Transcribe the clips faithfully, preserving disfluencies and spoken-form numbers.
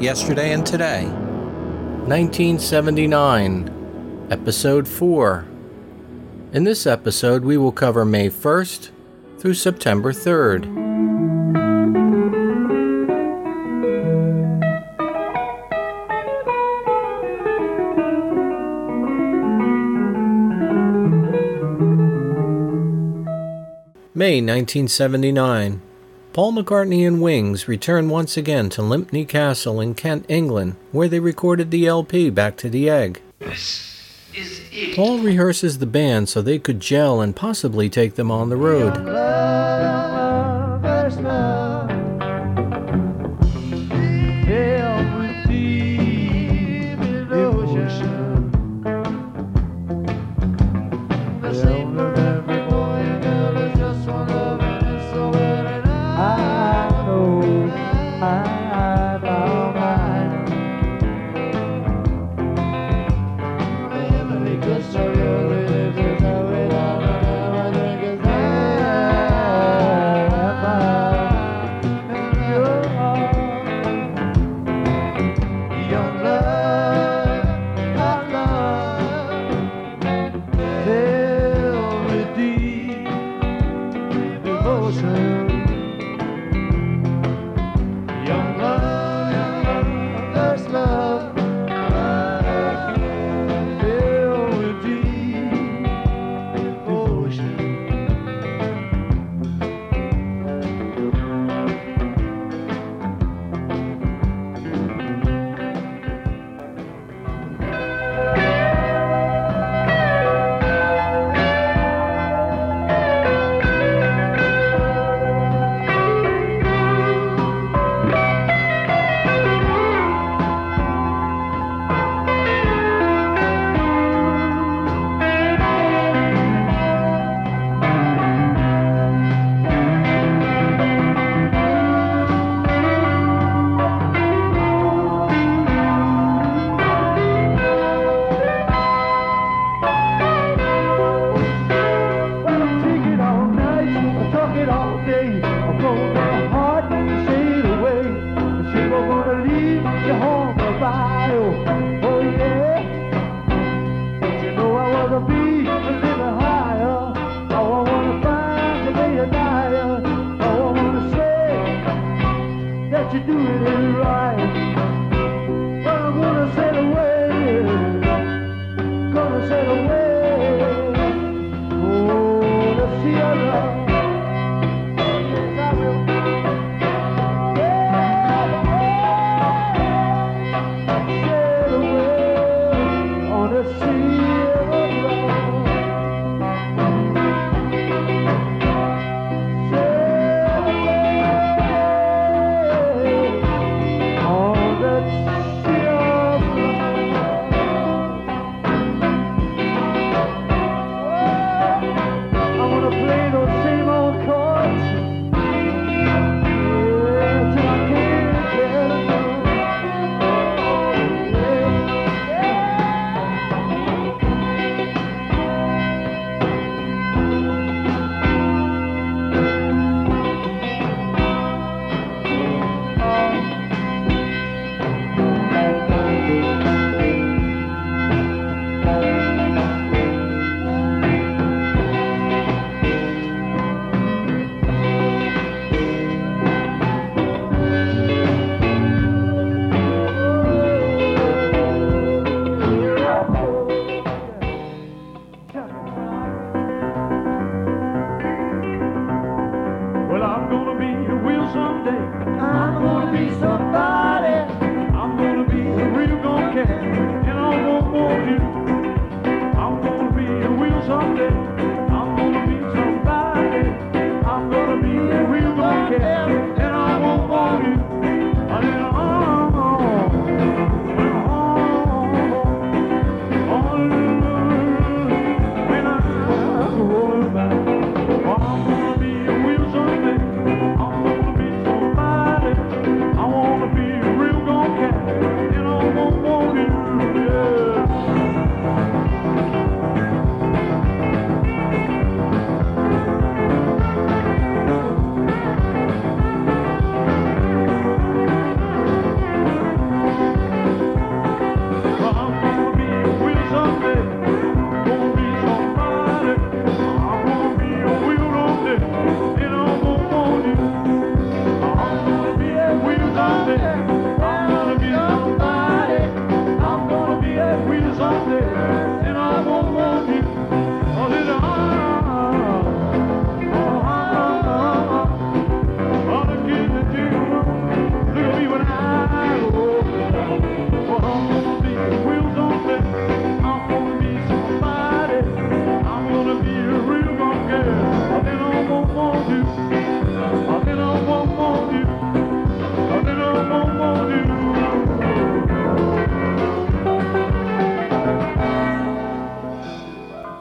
Yesterday and Today, nineteen seventy-nine, Episode four. In this episode, we will cover May first through September third. May nineteen seventy-nine. Paul McCartney and Wings returned once again to Lympne Castle in Kent, England, where they recorded the L P Back to the Egg. This is it. Paul rehearses the band so they could gel and possibly take them on the road.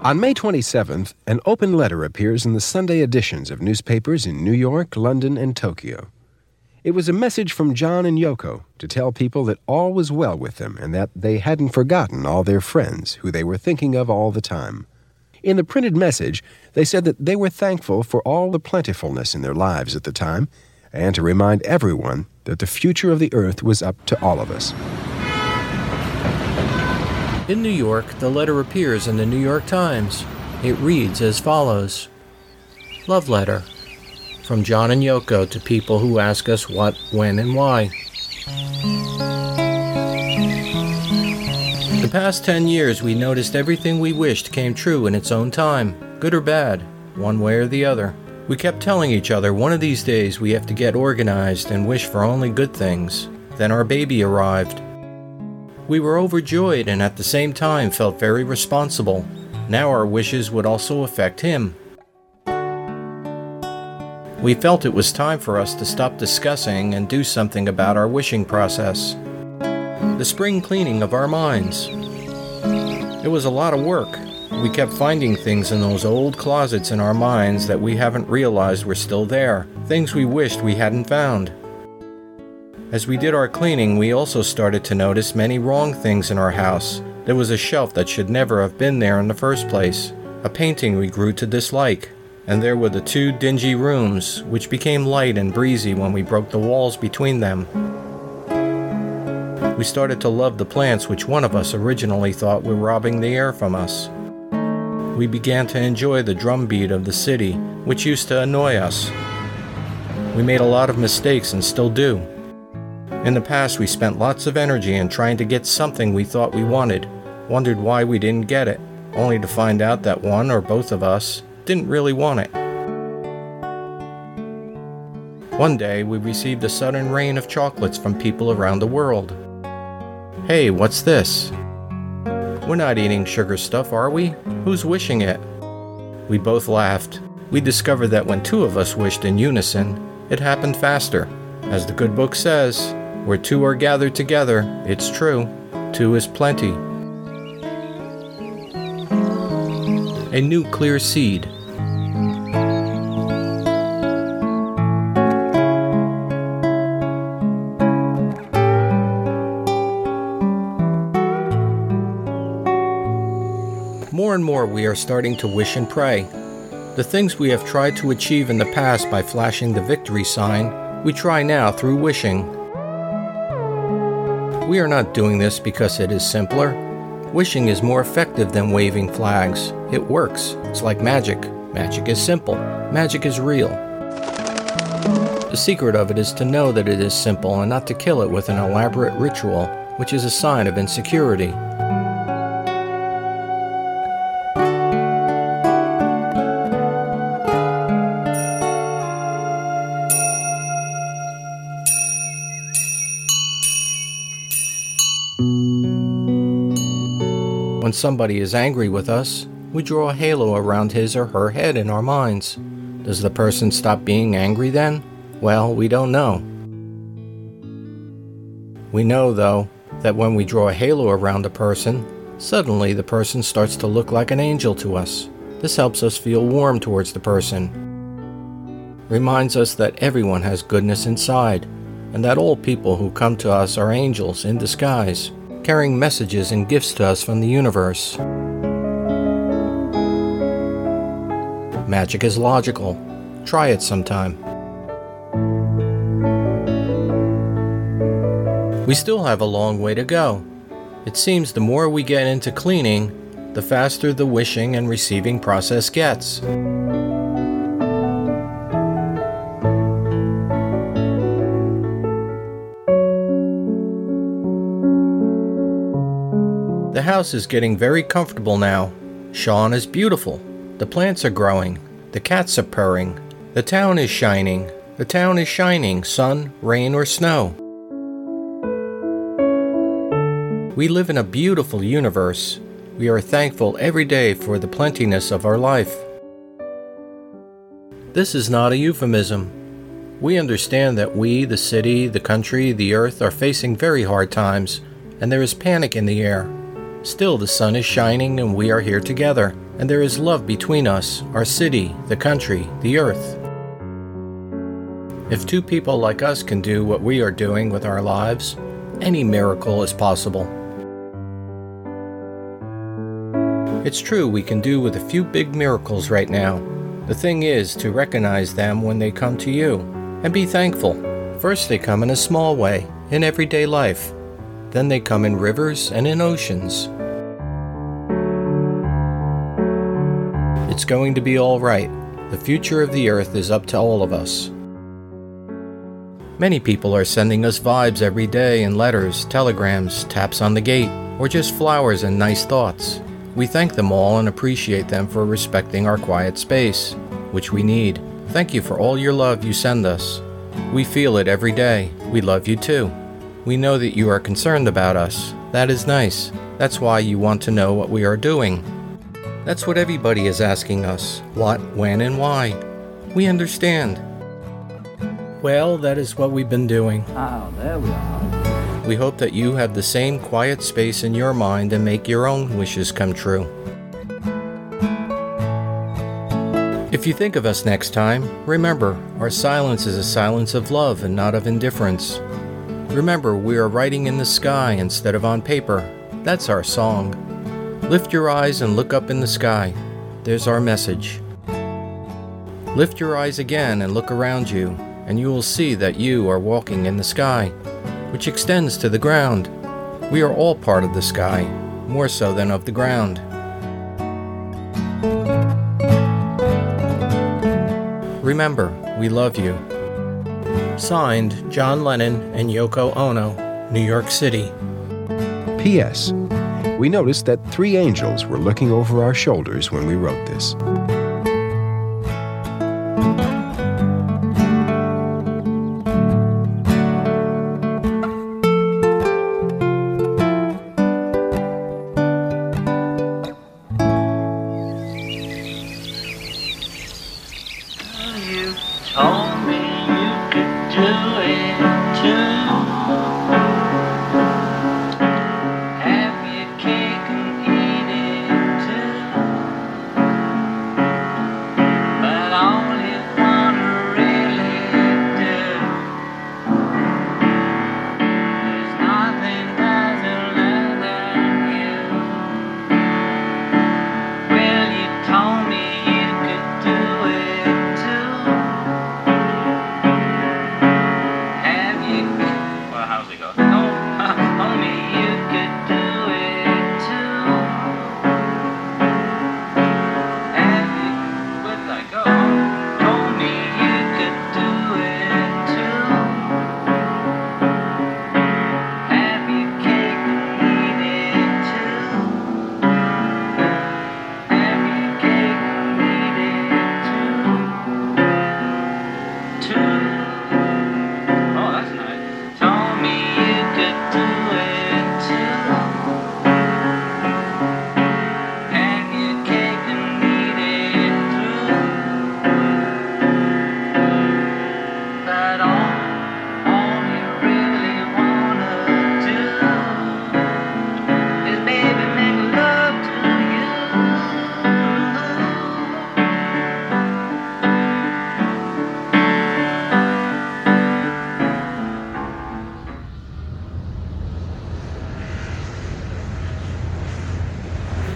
On May twenty-seventh, an open letter appears in the Sunday editions of newspapers in New York, London, and Tokyo. It was a message from John and Yoko to tell people that all was well with them and that they hadn't forgotten all their friends who they were thinking of all the time. In the printed message, they said that they were thankful for all the plentifulness in their lives at the time and to remind everyone that the future of the earth was up to all of us. In New York, the letter appears in the New York Times. It reads as follows. Love letter from John and Yoko to people who ask us what, when, and why. The past ten years, we noticed everything we wished came true in its own time, good or bad, one way or the other. We kept telling each other, one of these days we have to get organized and wish for only good things. Then our baby arrived. We were overjoyed and at the same time felt very responsible. Now our wishes would also affect him. We felt it was time for us to stop discussing and do something about our wishing process. The spring cleaning of our minds. It was a lot of work. We kept finding things in those old closets in our minds that we haven't realized were still there, things we wished we hadn't found. As we did our cleaning, we also started to notice many wrong things in our house. There was a shelf that should never have been there in the first place, a painting we grew to dislike, and there were the two dingy rooms, which became light and breezy when we broke the walls between them. We started to love the plants which one of us originally thought were robbing the air from us. We began to enjoy the drumbeat of the city, which used to annoy us. We made a lot of mistakes and still do. In the past, we spent lots of energy in trying to get something we thought we wanted, wondered why we didn't get it, only to find out that one or both of us didn't really want it. One day, we received a sudden rain of chocolates from people around the world. Hey, what's this? We're not eating sugar stuff, are we? Who's wishing it? We both laughed. We discovered that when two of us wished in unison, it happened faster. As the good book says, where two are gathered together, it's true, two is plenty. A new clear seed. More and more we are starting to wish and pray. The things we have tried to achieve in the past by flashing the victory sign, we try now through wishing. We are not doing this because it is simpler. Wishing is more effective than waving flags. It works. It's like magic. Magic is simple. Magic is real. The secret of it is to know that it is simple and not to kill it with an elaborate ritual, which is a sign of insecurity. When somebody is angry with us, we draw a halo around his or her head in our minds. Does the person stop being angry then? Well, we don't know. We know, though, that when we draw a halo around a person, suddenly the person starts to look like an angel to us. This helps us feel warm towards the person. Reminds us that everyone has goodness inside, and that all people who come to us are angels in disguise, carrying messages and gifts to us from the universe. Magic is logical. Try it sometime. We still have a long way to go. It seems the more we get into cleaning, the faster the wishing and receiving process gets. The house is getting very comfortable now. Sean is beautiful. The plants are growing. The cats are purring. The town is shining. The town is shining, sun, rain, or snow. We live in a beautiful universe. We are thankful every day for the plentiness of our life. This is not a euphemism. We understand that we, the city, the country, the earth, are facing very hard times, and there is panic in the air. Still, the sun is shining and we are here together, and there is love between us, our city, the country, the earth. If two people like us can do what we are doing with our lives, any miracle is possible. It's true, we can do with a few big miracles right now. The thing is to recognize them when they come to you, and be thankful. First they come in a small way, in everyday life. Then they come in rivers and in oceans. It's going to be all right. The future of the earth is up to all of us. Many people are sending us vibes every day in letters, telegrams, taps on the gate, or just flowers and nice thoughts. We thank them all and appreciate them for respecting our quiet space, which we need. Thank you for all your love you send us. We feel it every day. We love you too. We know that you are concerned about us. That is nice. That's why you want to know what we are doing. That's what everybody is asking us. What, when, and why. We understand. Well, that is what we've been doing. Oh, there we are. We hope that you have the same quiet space in your mind and make your own wishes come true. If you think of us next time, remember, our silence is a silence of love and not of indifference. Remember, we are writing in the sky instead of on paper. That's our song. Lift your eyes and look up in the sky. There's our message. Lift your eyes again and look around you, and you will see that you are walking in the sky, which extends to the ground. We are all part of the sky, more so than of the ground. Remember, we love you. Signed, John Lennon and Yoko Ono, New York City. P S. We noticed that three angels were looking over our shoulders when we wrote this.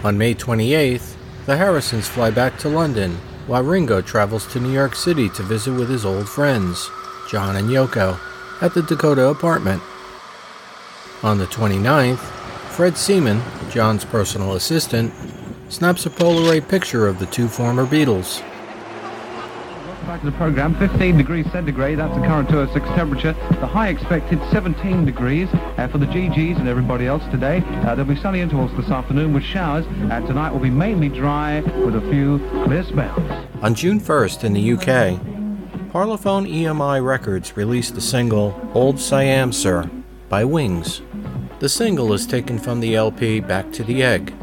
On May twenty-eighth, the Harrisons fly back to London, while Ringo travels to New York City to visit with his old friends, John and Yoko, at the Dakota apartment. On the twenty-ninth, Fred Seaman, John's personal assistant, snaps a Polaroid picture of the two former Beatles. Welcome back to the program. fifteen degrees centigrade, that's the current two oh six temperature. The high expected seventeen degrees uh, for the G Gs and everybody else today. Uh, there'll be sunny intervals this afternoon with showers, and tonight will be mainly dry with a few clear spells. On June first in the U K, Parlophone E M I Records released the single Old Siam Sir by Wings. The single is taken from the L P Back to the Egg.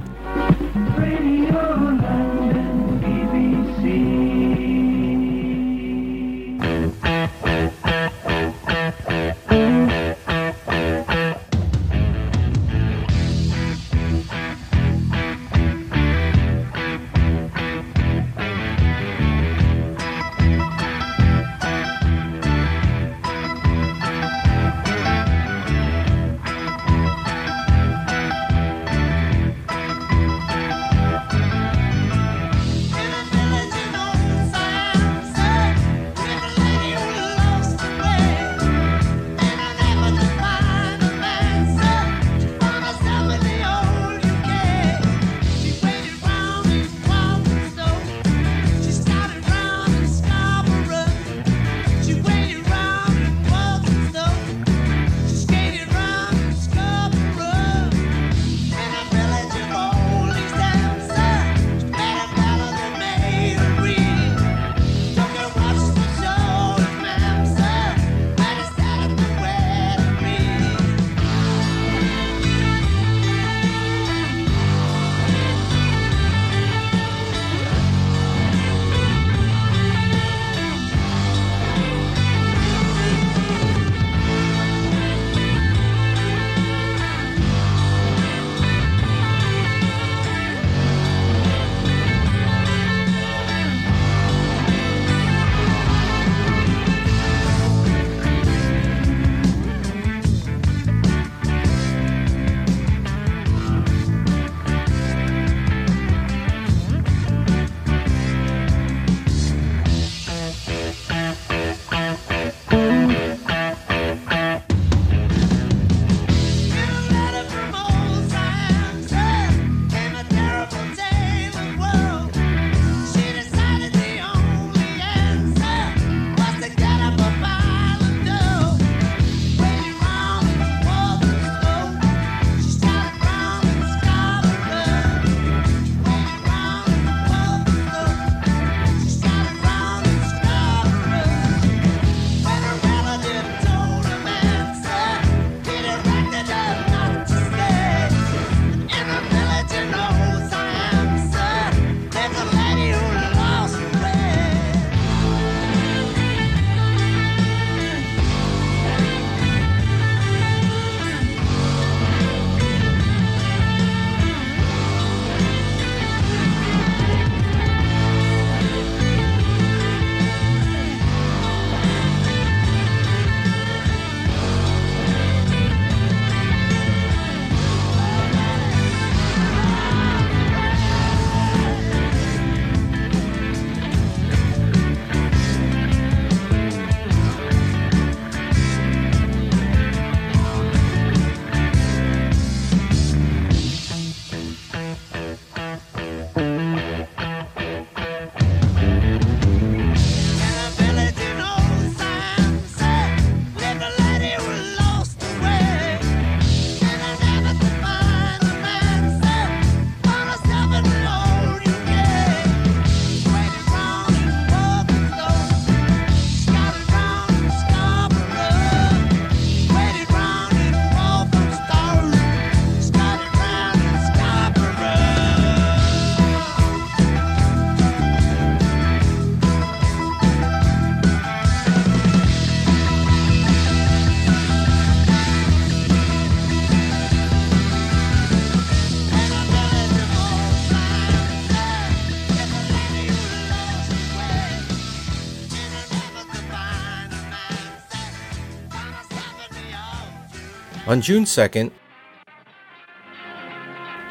On June second,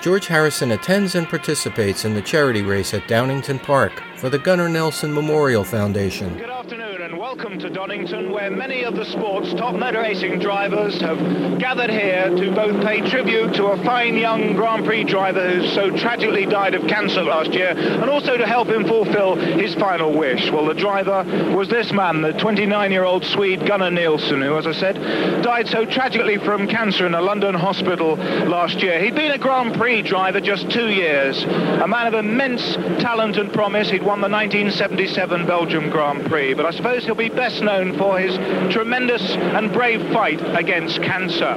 George Harrison attends and participates in the charity race at Downington Park for the Gunnar Nilsson Memorial Foundation. Good afternoon and welcome to Downington, where many of the sport's top motor racing drivers have gathered here to both pay tribute to a fine young Grand Prix driver who so tragically died of cancer last year and also to help him fulfill his final wish. Well, the driver was this man, the twenty-nine-year-old Swede Gunnar Nilsson, who, as I said, died so tragically from cancer in a London hospital last year. He'd been a Grand Prix driver just two years, a man of immense talent and promise. He'd won the nineteen seventy-seven Belgium Grand Prix, but I suppose he'll be best known for his tremendous and brave fight against cancer.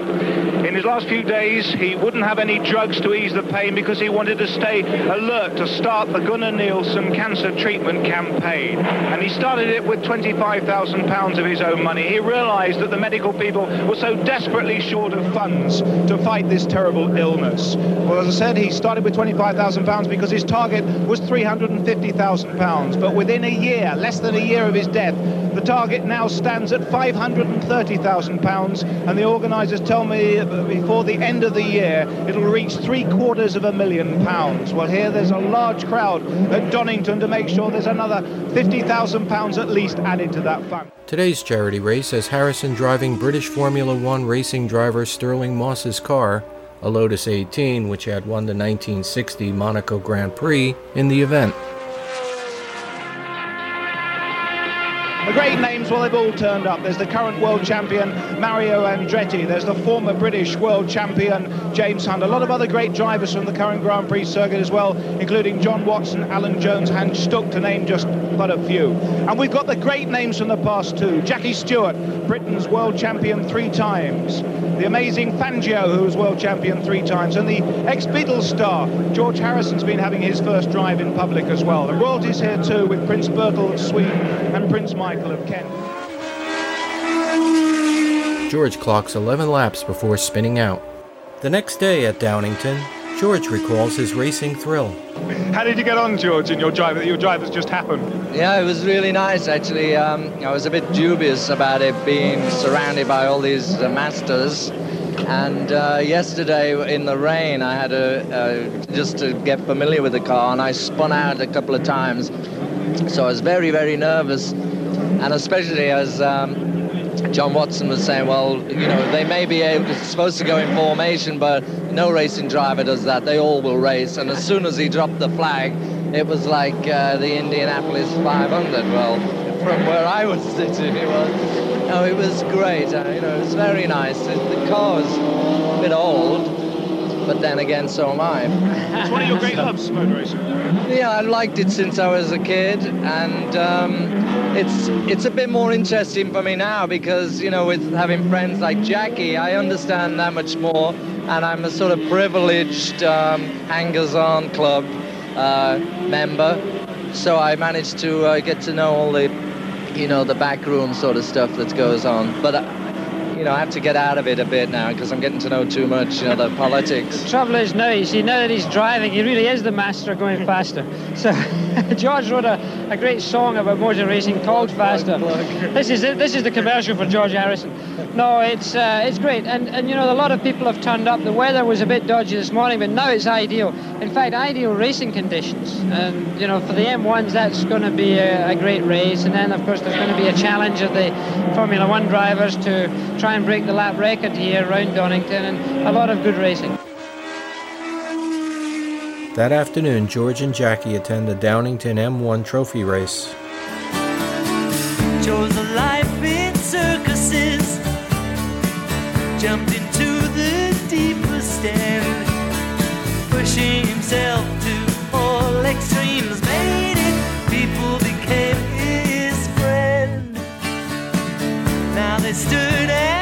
In his last few days, he wouldn't have any drugs to ease the pain because he wanted to stay alert to start the Gunnar Nilsson cancer treatment campaign, and he started it with twenty-five thousand pounds of his own money. He realized that the medical people were so desperately short of funds to fight this terrible illness. Well, as I said, he started with twenty-five thousand pounds because his target was three hundred fifty thousand pounds. But within a year, less than a year of his death, the target now stands at five hundred thirty thousand pounds. And the organisers tell me before the end of the year, it'll reach three quarters of a million pounds. Well, here there's a large crowd at Downington to make sure there's another fifty thousand pounds at least added to that fund. Today's charity race has Harrison driving British Formula One racing driver Sterling Moss's car, a Lotus eighteen, which had won the nineteen sixty Monaco Grand Prix in the event. The great names, well, they've all turned up. There's the current world champion, Mario Andretti. There's the former British world champion, James Hunt. A lot of other great drivers from the current Grand Prix circuit as well, including John Watson, Alan Jones, Hans Stuck, to name just but a few. And we've got the great names from the past too. Jackie Stewart, Britain's world champion three times. The amazing Fangio, who was world champion three times. And the ex-Beatles star, George Harrison's been having his first drive in public as well. The royalty's here too, with Prince Bertil of Sweden and Prince Michael of Kent. George clocks eleven laps before spinning out. The next day at Downington, George recalls his racing thrill. How did you get on, George, in your drive? Your drive has just happened. Yeah, it was really nice, actually. Um, I was a bit dubious about it being surrounded by all these uh, masters. And uh, yesterday in the rain, I had a, uh, just to get familiar with the car, and I spun out a couple of times. So I was very, very nervous. And especially as um, John Watson was saying, well, you know, they may be able to, supposed to go in formation, but no racing driver does that. They all will race. And as soon as he dropped the flag, it was like uh, the Indianapolis five hundred. Well, from where I was sitting, it was, oh, it was great. Uh, you know, it was very nice. It, the car was a bit old. But then again, so am I. It's one of your great loves, motor racing. Yeah, I liked it since I was a kid, and um, it's it's a bit more interesting for me now because, you know, with having friends like Jackie, I understand that much more, and I'm a sort of privileged um, hangers-on club uh, member, so I managed to uh, get to know all the, you know, the backroom sort of stuff that goes on. But. Uh, You know, I have to get out of it a bit now because I'm getting to know too much, you know, the politics. The trouble is now, you see, now that he's driving, he really is the master going faster. So George wrote a, a great song about motor racing called Faster. This is it, this is the commercial for George Harrison. No, it's uh, it's great. And, and, you know, a lot of people have turned up. The weather was a bit dodgy this morning, but now it's ideal. In fact, ideal racing conditions. And, you know, for the M ones, that's going to be a, a great race. And then, of course, there's going to be a challenge of the Formula One drivers to try and break the lap record here around Downington, and a lot of good racing. That afternoon, George and Jackie attend the Downington M one Trophy Race. Chose a life in circuses, jumped into the deepest end, pushing himself to all extremes, made it, people became his friend. Now they stood at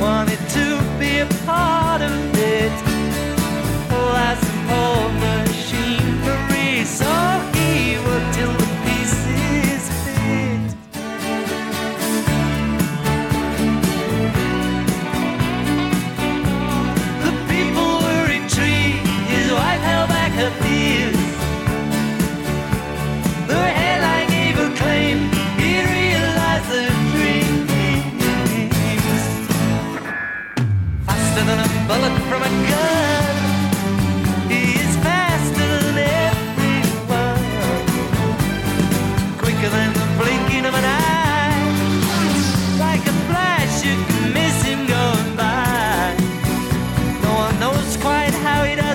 wanted to be a part of it. Oh, I suppose machinery, so he worked till the pieces fit. The people were in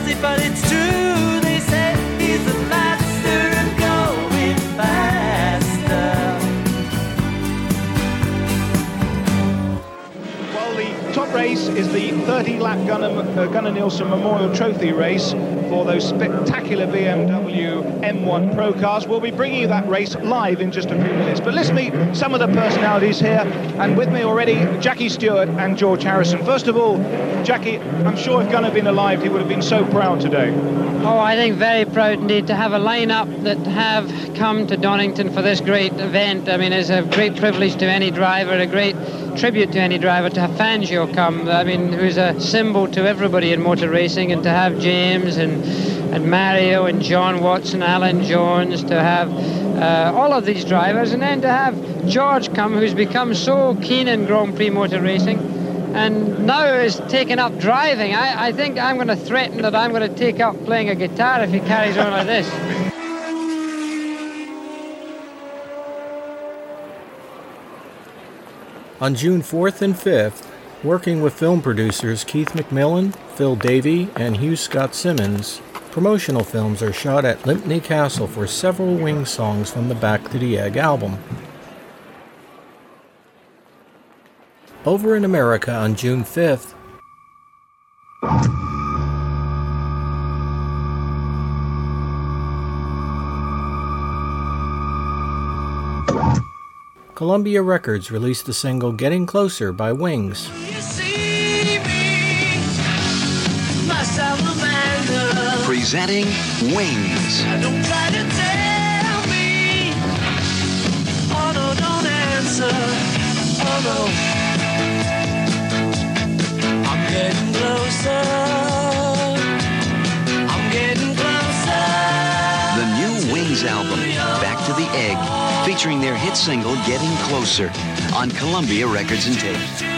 it, but it's true. They say he's a master of going faster. Well, the top race is the thirty-lap Gunnar, uh, Gunnar Nilsson Memorial Trophy Race for those spectacular B M W M one Pro cars. We'll be bringing you that race live in just a few minutes. But let's meet some of the personalities here. And with me already, Jackie Stewart and George Harrison. First of all, Jackie, I'm sure if Gunnar had been alive, he would have been so proud today. Oh, I think very proud indeed to have a line-up that have come to Downington for this great event. I mean, it's a great privilege to any driver, a great tribute to any driver to have Fangio come. I mean, who's a symbol to everybody in motor racing, and to have James and and Mario and John Watson, Alan Jones, to have uh, all of these drivers, and then to have George come, who's become so keen in Grand Prix motor racing and now is taking up driving. I, I think I'm going to threaten that I'm going to take up playing a guitar if he carries on like this. On June fourth and fifth, working with film producers Keith MacMillan, Phil Davey, and Hugh Scott Simmons, promotional films are shot at Lympne Castle for several wing songs from the Back to the Egg album. Over in America on June fifth, Columbia Records released the single Getting Closer by Wings. Presenting Wings. Don't try to tell me. Oh, no, don't answer. Oh, no. I'm getting closer. I'm getting closer. The new Wings album, Back to the Egg, featuring their hit single, Getting Closer, on Columbia Records and Tape.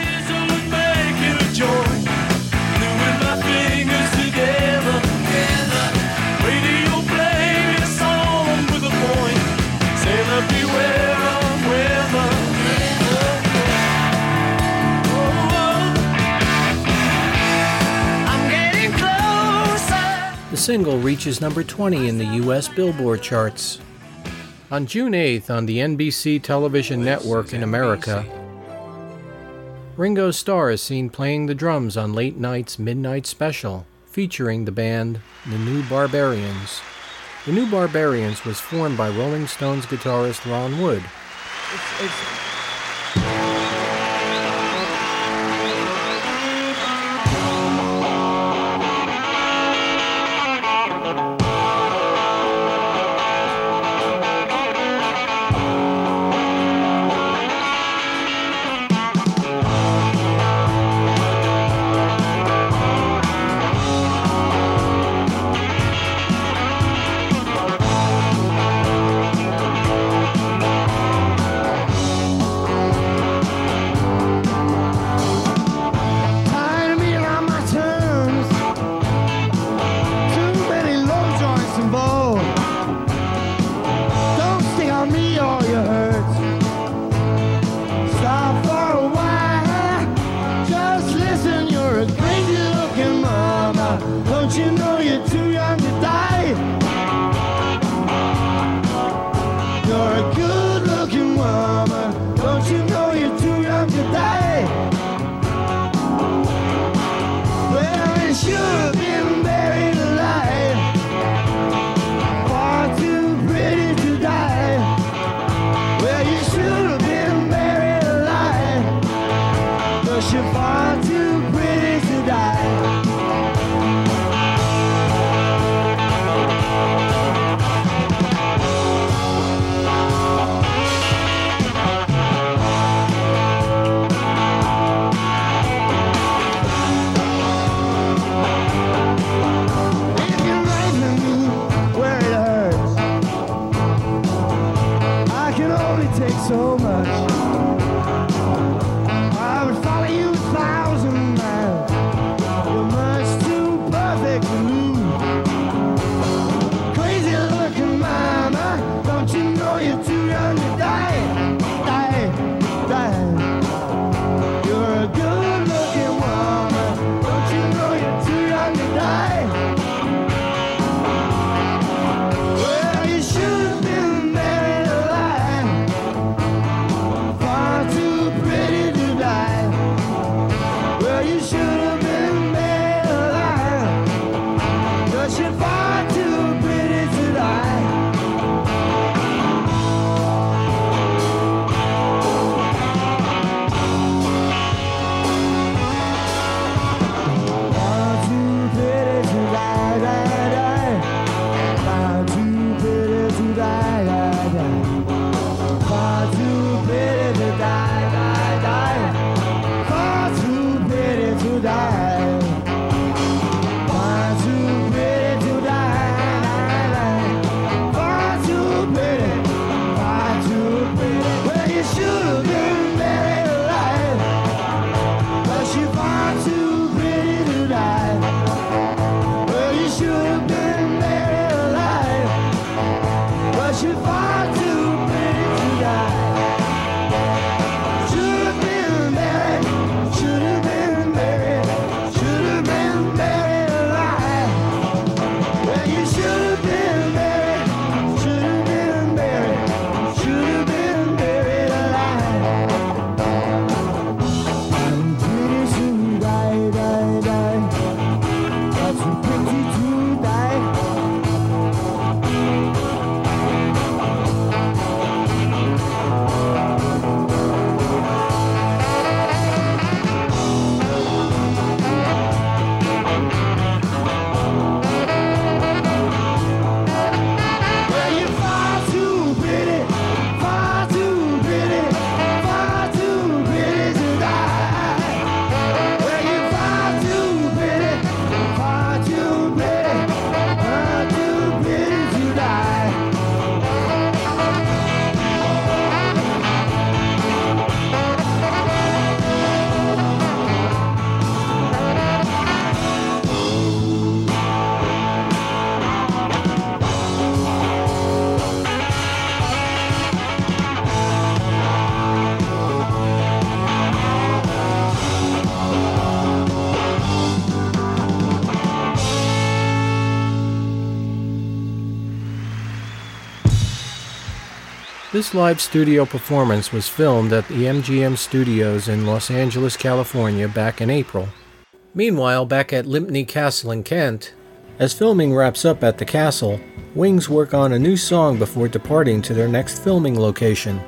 The single reaches number twenty in the U S Billboard charts. On June eighth, on the N B C television network in America, Ringo Starr is seen playing the drums on Late Night's Midnight Special, featuring the band The New Barbarians. The New Barbarians was formed by Rolling Stones guitarist Ron Wood. It's, it's... You're far too pretty to die. This live studio performance was filmed at the M G M Studios in Los Angeles, California back in April. Meanwhile, back at Lympne Castle in Kent, as filming wraps up at the castle, Wings work on a new song before departing to their next filming location.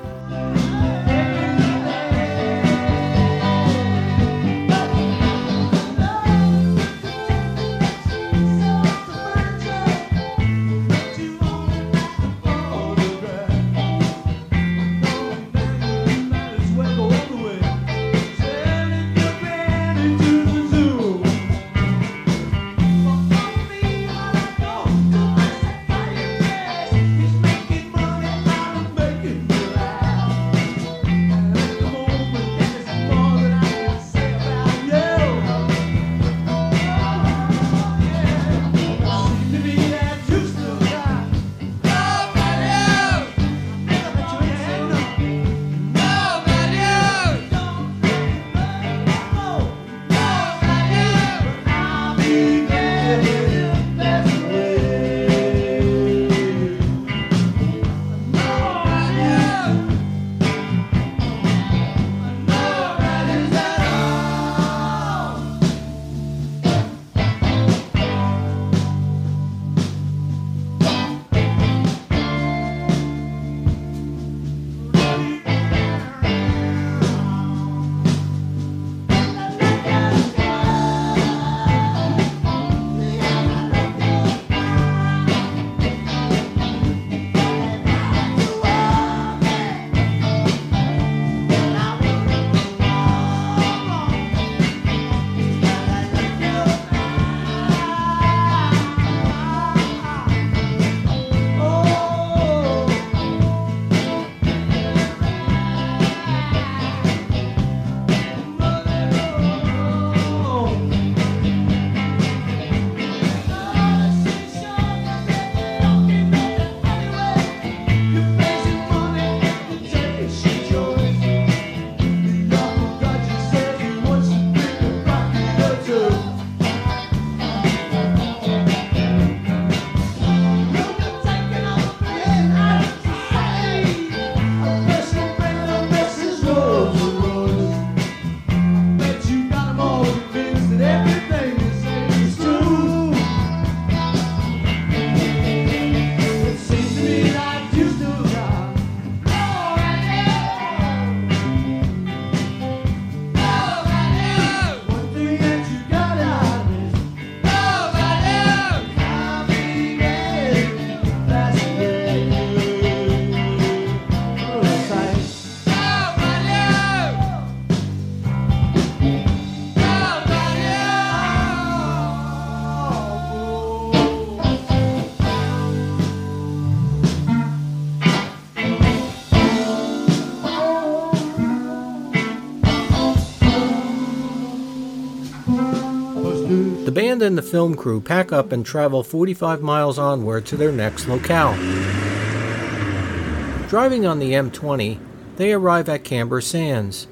The band and the film crew pack up and travel forty-five miles onward to their next locale. Driving on the M twenty, they arrive at Camber Sands.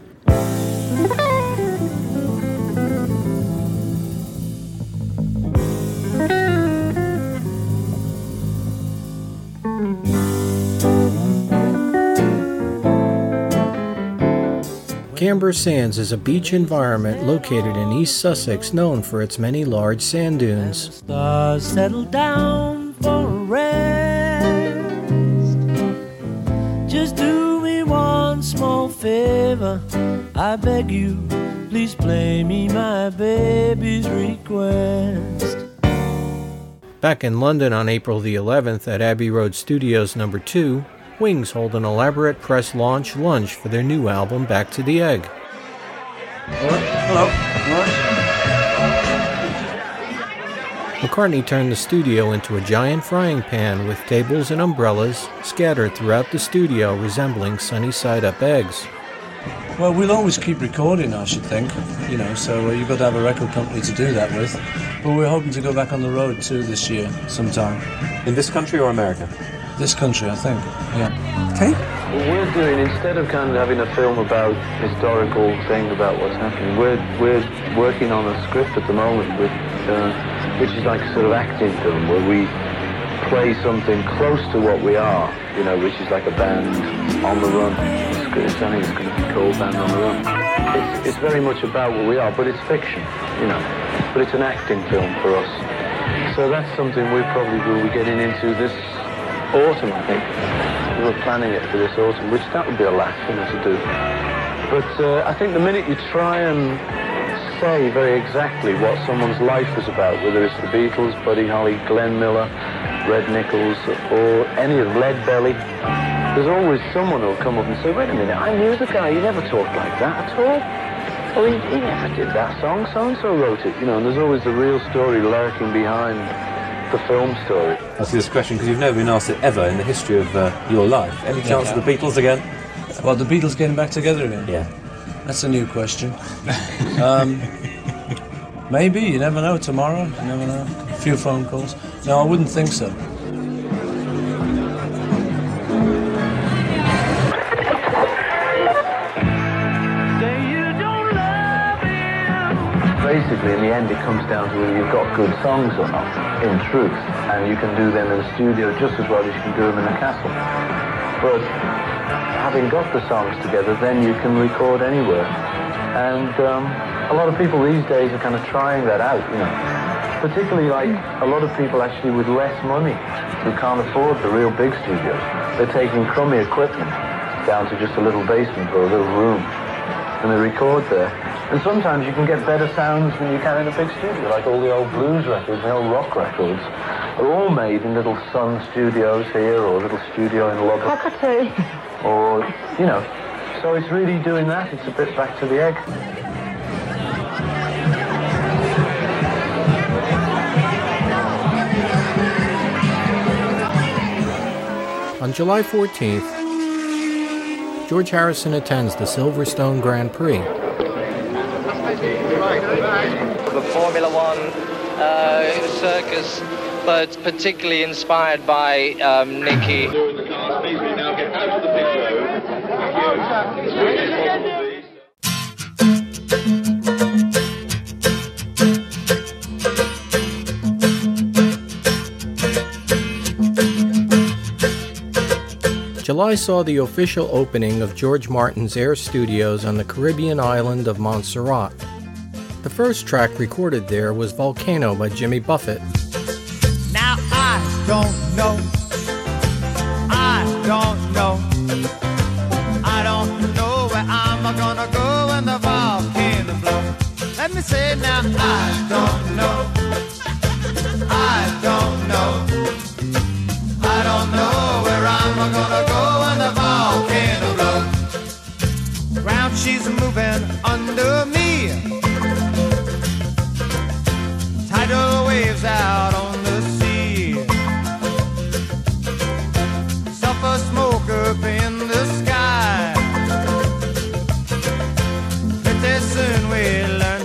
Camber Sands is a beach environment located in East Sussex known for its many large sand dunes. The stars settle down for a rest. Just do me one small favor, I beg you, please play me my baby's request. Back in London on April the eleventh at Abbey Road Studios number two, Wings hold an elaborate press launch lunch for their new album, Back to the Egg. Hello. Hello. McCartney turned the studio into a giant frying pan with tables and umbrellas scattered throughout the studio resembling sunny-side-up eggs. Well, we'll always keep recording, I should think, you know, so you've got to have a record company to do that with. But we're hoping to go back on the road, too, this year sometime. In this country or America? This country, I think, yeah. Okay. What we're doing, instead of kind of having a film about historical thing about what's happening, we're we're working on a script at the moment, with uh, which is like a sort of acting film where we play something close to what we are, you know, which is like a band on the run. It's, it's, I think it's going to be called Band on the Run. It's, it's very much about what we are, but it's fiction, you know. But it's an acting film for us. So that's something we probably will be getting into this autumn, I think. We were planning it for this autumn, which that would be a laugh for me to do. But uh, I think the minute you try and say very exactly what someone's life was about, whether it's the Beatles, Buddy Holly, Glenn Miller, Red Nichols, or any of Leadbelly, there's always someone who'll come up and say, wait a minute, I knew the guy, he never talked like that at all. Or he, he never did that song, so-and-so wrote it. You know, and there's always the real story lurking behind the film story. Ask you this question, because you've never been asked it ever in the history of uh, your life. Any chance yeah. of the Beatles again? Well, the Beatles getting back together again? Yeah. That's a new question. Um, maybe, you never know, tomorrow, you never know. A few phone calls. No, I wouldn't think so. Basically, in the end, it comes down to whether you've got good songs or not, in truth. And you can do them in the studio just as well as you can do them in a castle. But having got the songs together, then you can record anywhere. And um, a lot of people these days are kind of trying that out, you know. Particularly like a lot of people actually with less money who can't afford the real big studios. They're taking crummy equipment down to just a little basement or a little room, and they record there. And sometimes you can get better sounds than you can in a big studio, like all the old blues records and the old rock records. They're all made in little Sun Studios here or a little studio in Lubbock. Cockatoo. Or, you know, so it's really doing that. It's a bit back to the egg. On July fourteenth, George Harrison attends the Silverstone Grand Prix. The Formula One uh, circus, but particularly inspired by um, Nicky. July saw the official opening of George Martin's Air Studios on the Caribbean island of Montserrat. The first track recorded there was Volcano by Jimmy Buffett. Now I don't know, I don't know. Let me say now, I don't know, I don't know, I don't know where I'm gonna go when the volcano blows. Ground she's moving under me, tidal waves out on the sea, sulfur smoke up in the sky, pretty soon we'll learn.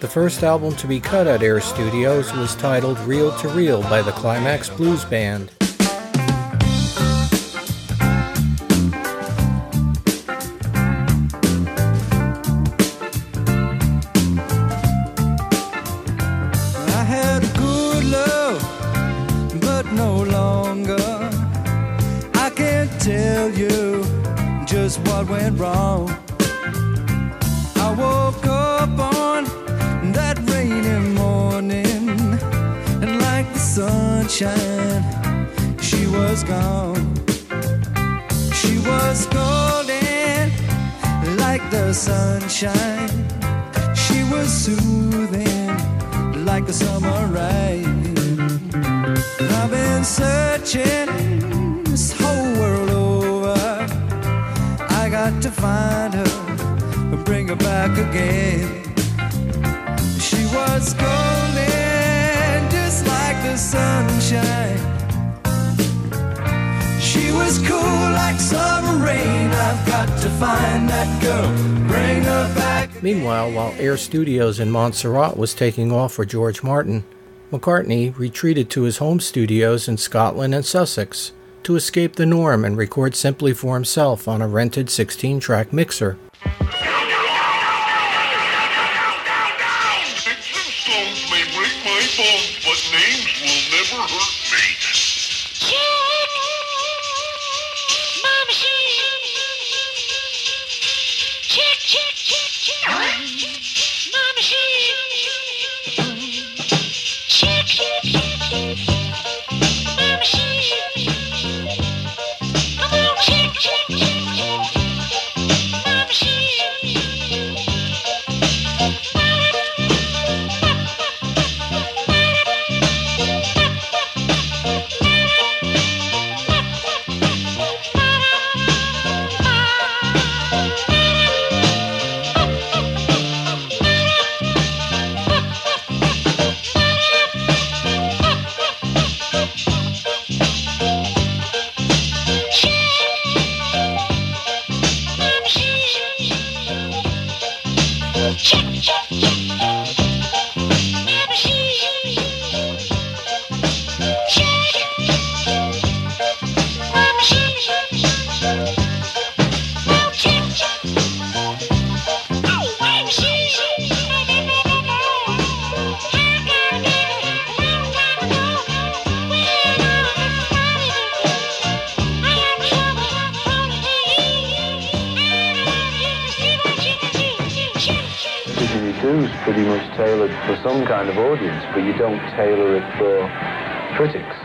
The first album to be cut at Air Studios was titled Reel to Reel by the Climax Blues Band. Meanwhile, while Air Studios in Montserrat was taking off for George Martin, McCartney retreated to his home studios in Scotland and Sussex to escape the norm and record simply for himself on a rented sixteen-track mixer. Pretty much tailored for some kind of audience, but you don't tailor it for critics.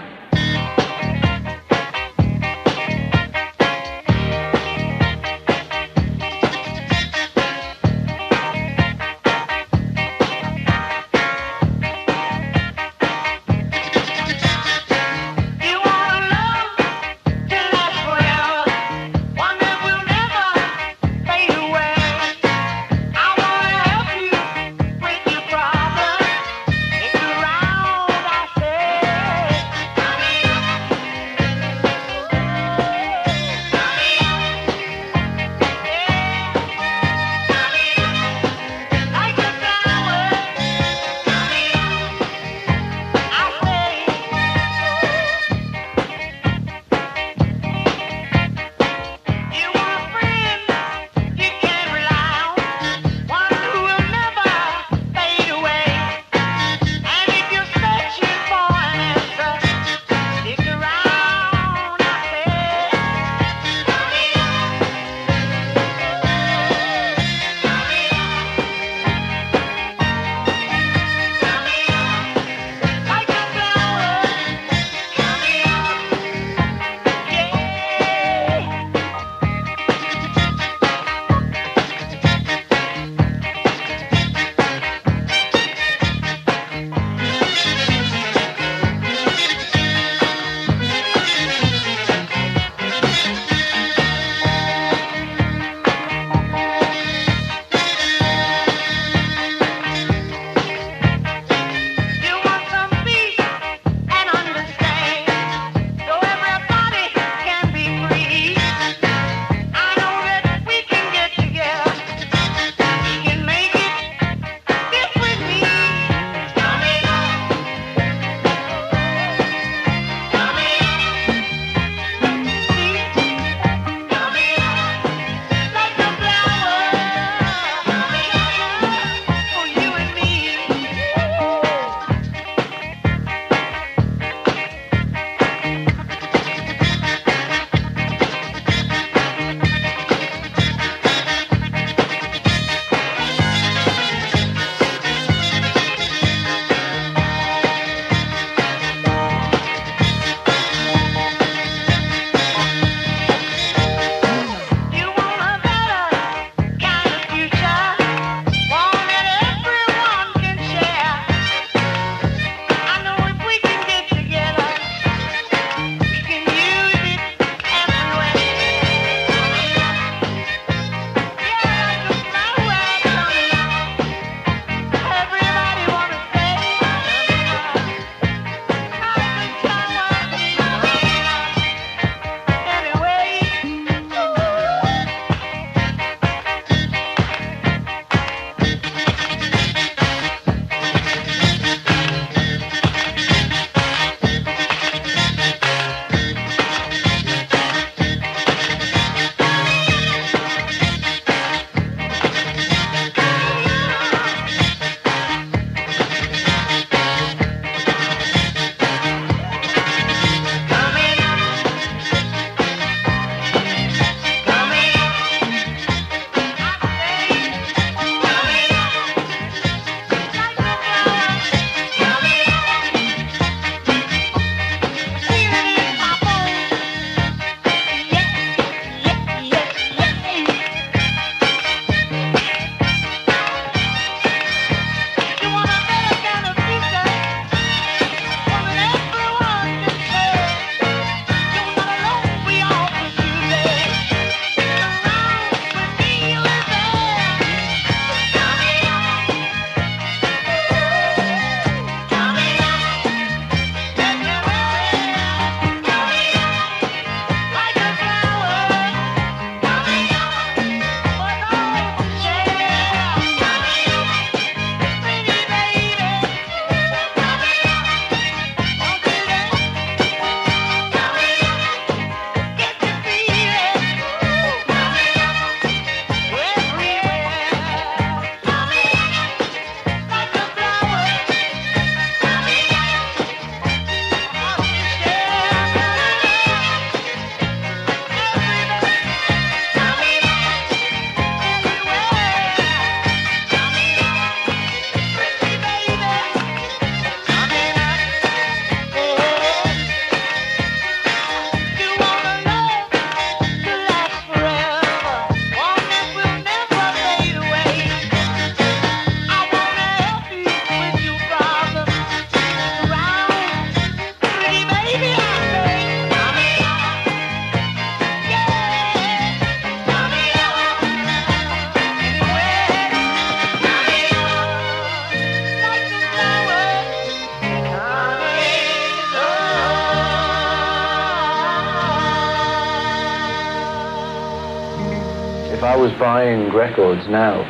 was buying records now,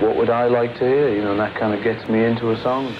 what would I like to hear? You know, and that kind of gets me into a song.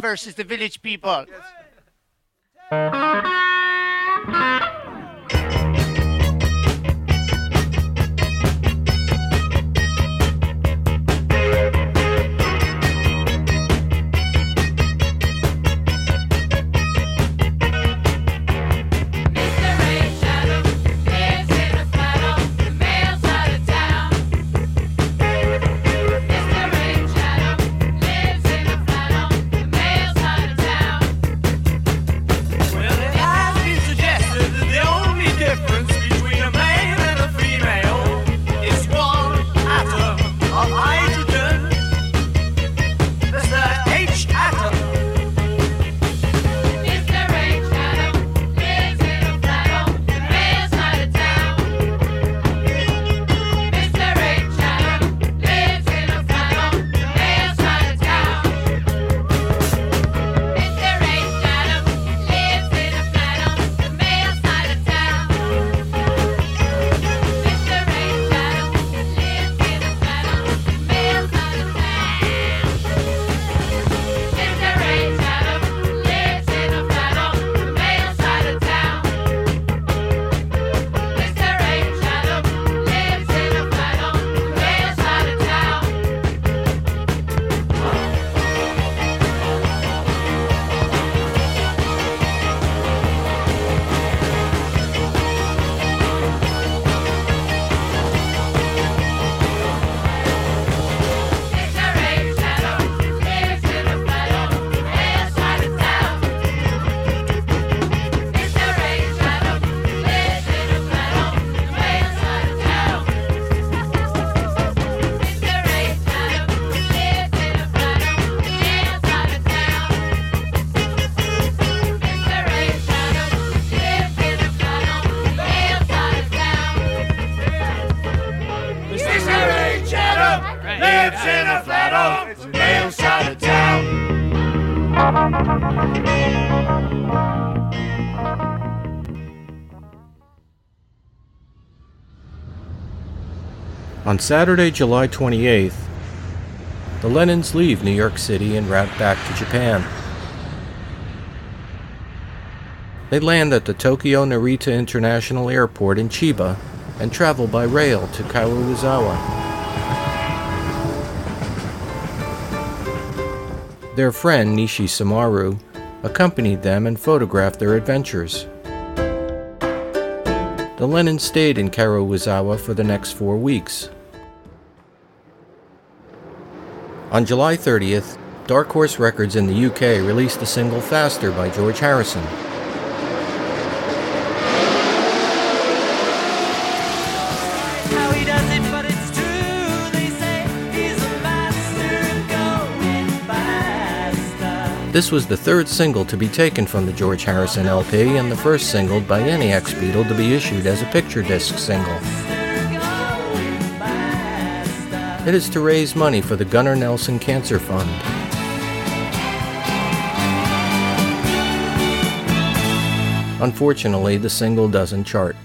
Versus the village people. Yes. I On Saturday, July twenty-eighth, the Lennons leave New York City and route back to Japan. They land at the Tokyo Narita International Airport in Chiba and travel by rail to Karuizawa. Their friend Nishi Samaru accompanied them and photographed their adventures. The Lennons stayed in Karuizawa for the next four weeks. On July thirtieth, Dark Horse Records in the U K released the single Faster by George Harrison. This was the third single to be taken from the George Harrison L P and the first single by any ex-Beatle to be issued as a picture disc single. It is to raise money for the Gunnar Nilsson Cancer Fund. Unfortunately, the single doesn't chart.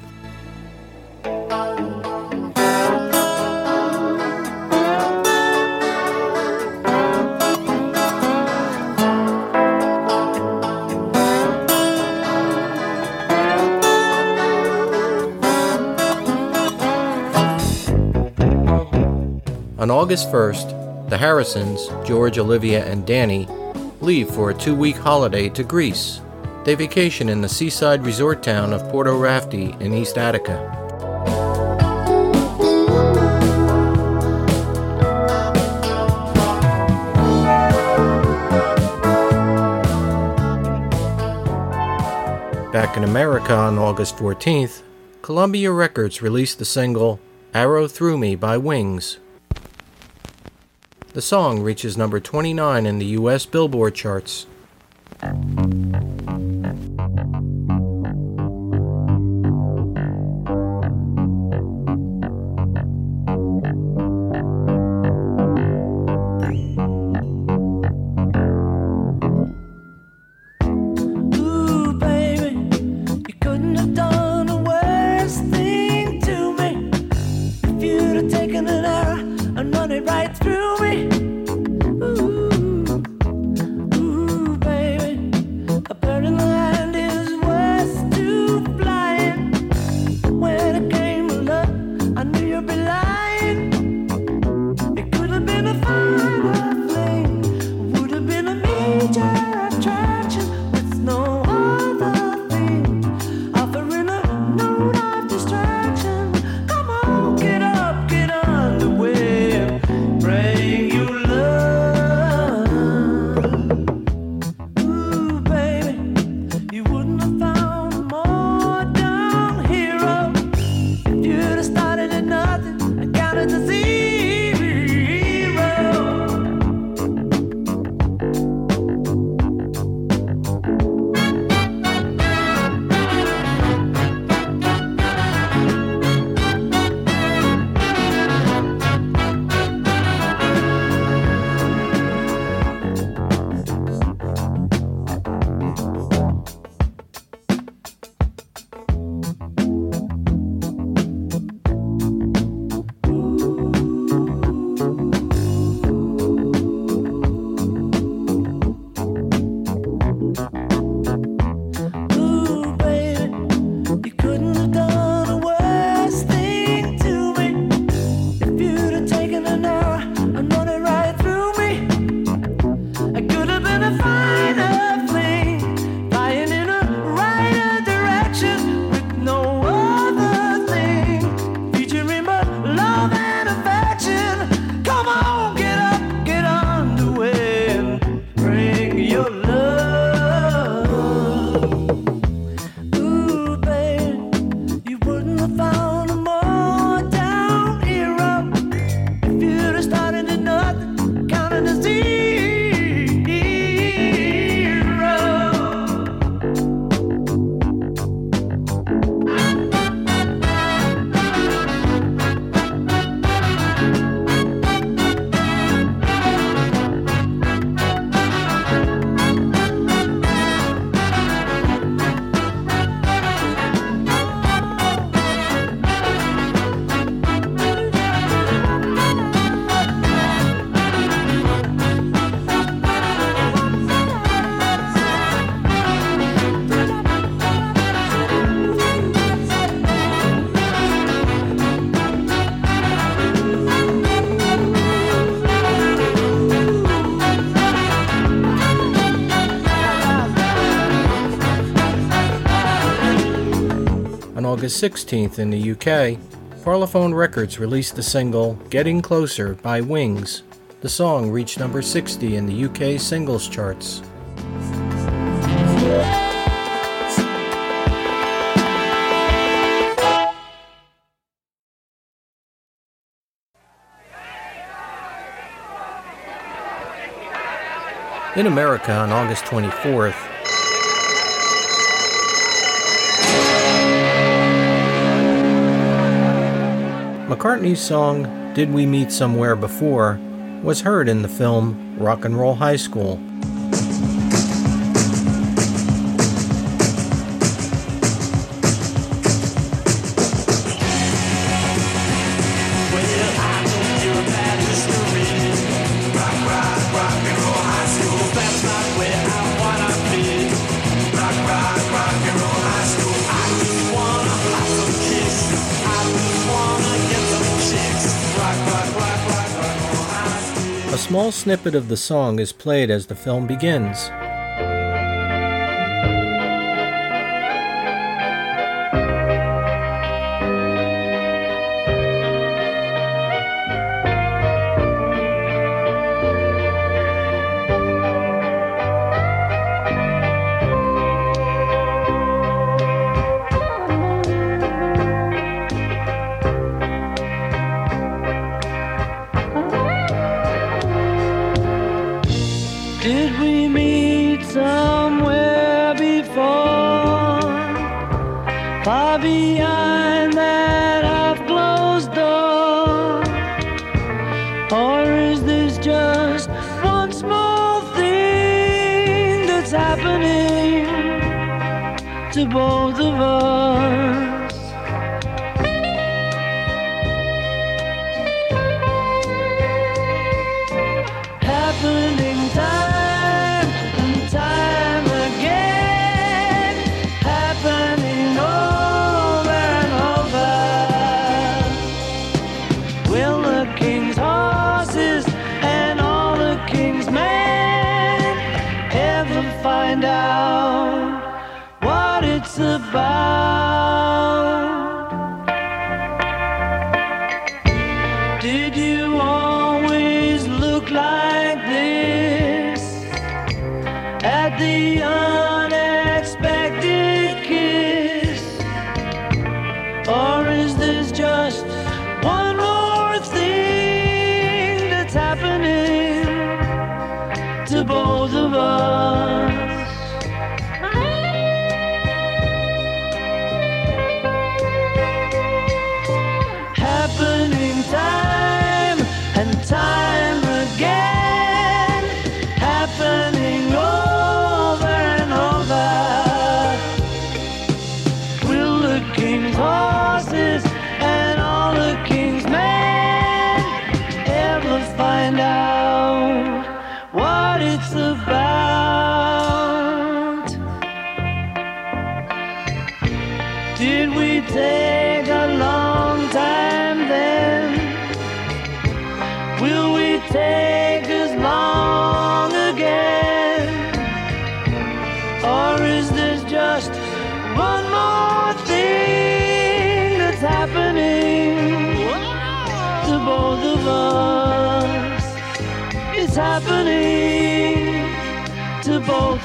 On August first, the Harrisons, George, Olivia, and Danny, leave for a two-week holiday to Greece. They vacation in the seaside resort town of Porto Rafti in East Attica. Back in America on August fourteenth, Columbia Records released the single Arrow Through Me by Wings. The song reaches number twenty-nine in the U S Billboard charts. Ooh, baby, On August sixteenth in the U K, Parlophone Records released the single Getting Closer by Wings. The song reached number sixty in the U K singles charts. In America on August twenty-fourth, McCartney's song Did We Meet Somewhere Before was heard in the film Rock and Roll High School. A small snippet of the song is played as the film begins. Both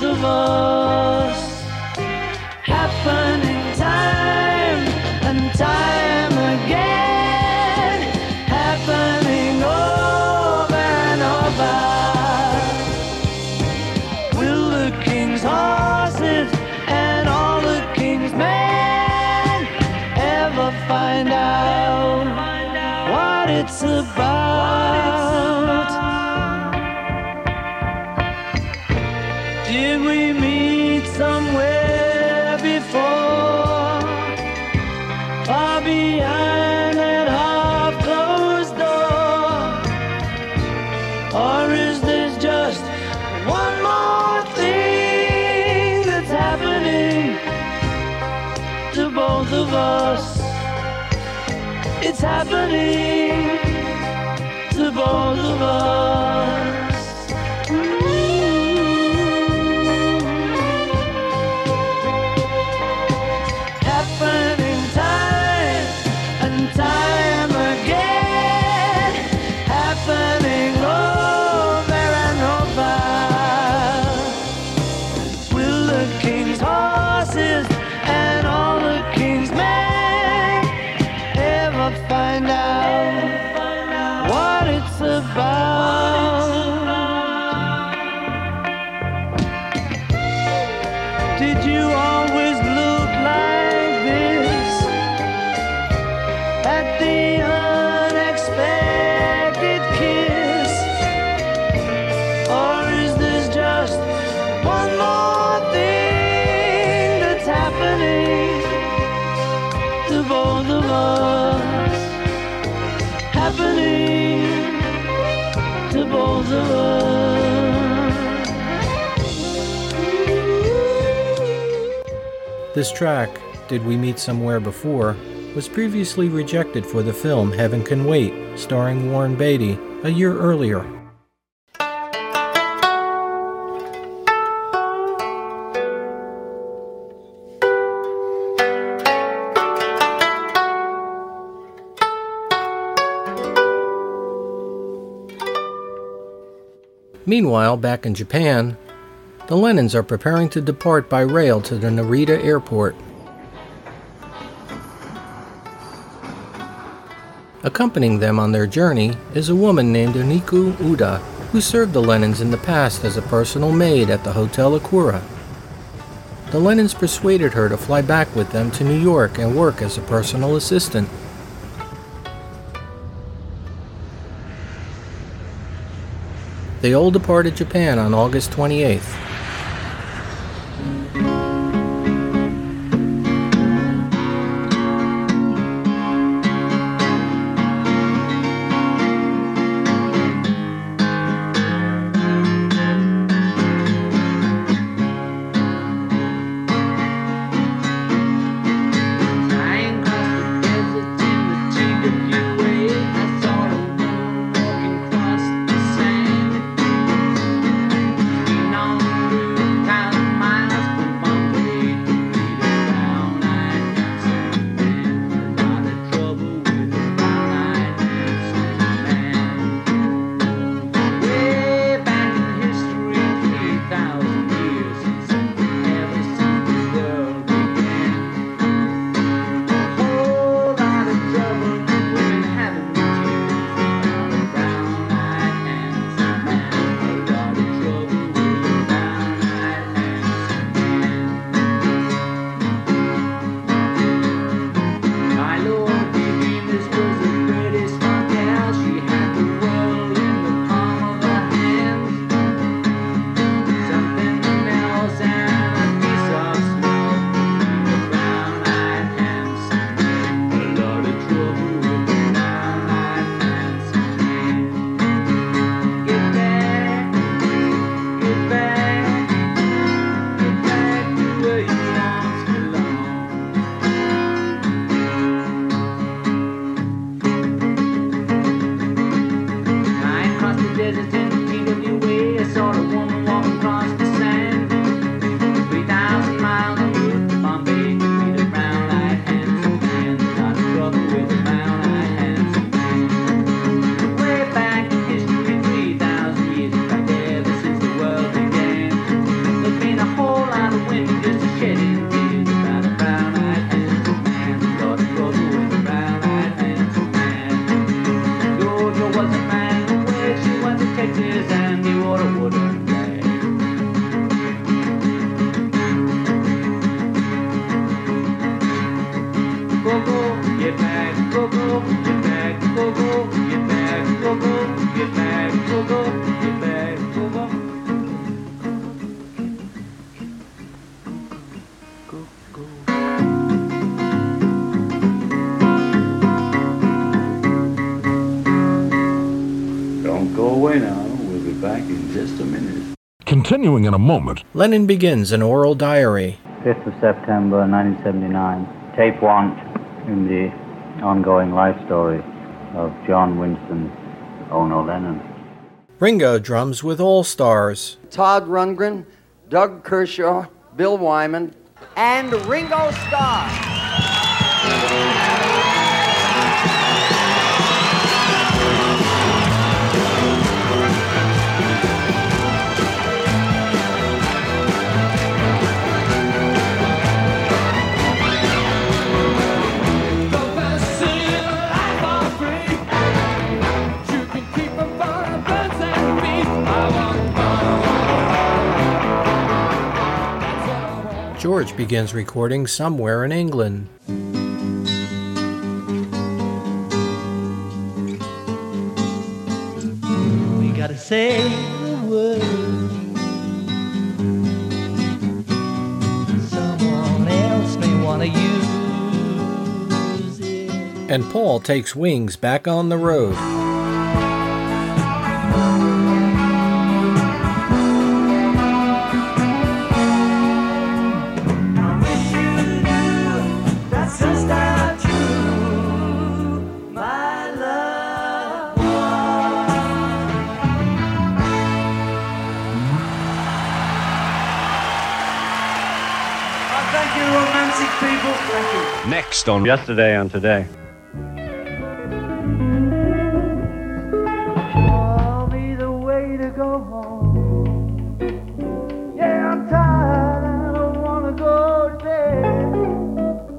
of us, happening time and time again, happening over and over. We're the king's horses and all the king's men ever find out what it's about. Did we meet somewhere before, far behind that half-closed door? Or is this just one more thing that's happening to both of us? It's happening to both of us. Happening both of us, happening to both of us. This track, Did We Meet Somewhere Before, was previously rejected for the film Heaven Can Wait, starring Warren Beatty, a year earlier. Meanwhile, back in Japan, the Lennons are preparing to depart by rail to the Narita airport. Accompanying them on their journey is a woman named Oniku Uda, who served the Lennons in the past as a personal maid at the Hotel Akura. The Lennons persuaded her to fly back with them to New York and work as a personal assistant. They all departed Japan on August twenty-eighth. Continuing in a moment, Lennon begins an oral diary. fifth of September nineteen seventy-nine, tape one in the ongoing life story of John Winston Ono Lennon. Ringo drums with all stars. Todd Rundgren, Doug Kershaw, Bill Wyman, and Ringo Starr. George begins recording somewhere in England. We gotta say the word. Someone else may wanna use and Paul takes wings back on the road. Next on Yesterday and Today. Show me the way to go home. Yeah, I'm tired, I don't wanna go there.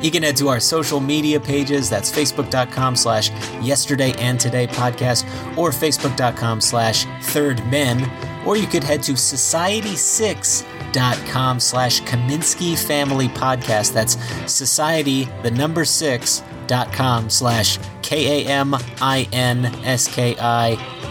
You can head to our social media pages. That's facebook.com slash yesterday and today podcast or facebook.com slash third men. Or you could head to society6.com slash Kaminski family podcast. That's society, the number six, dot com slash K A M I N S K I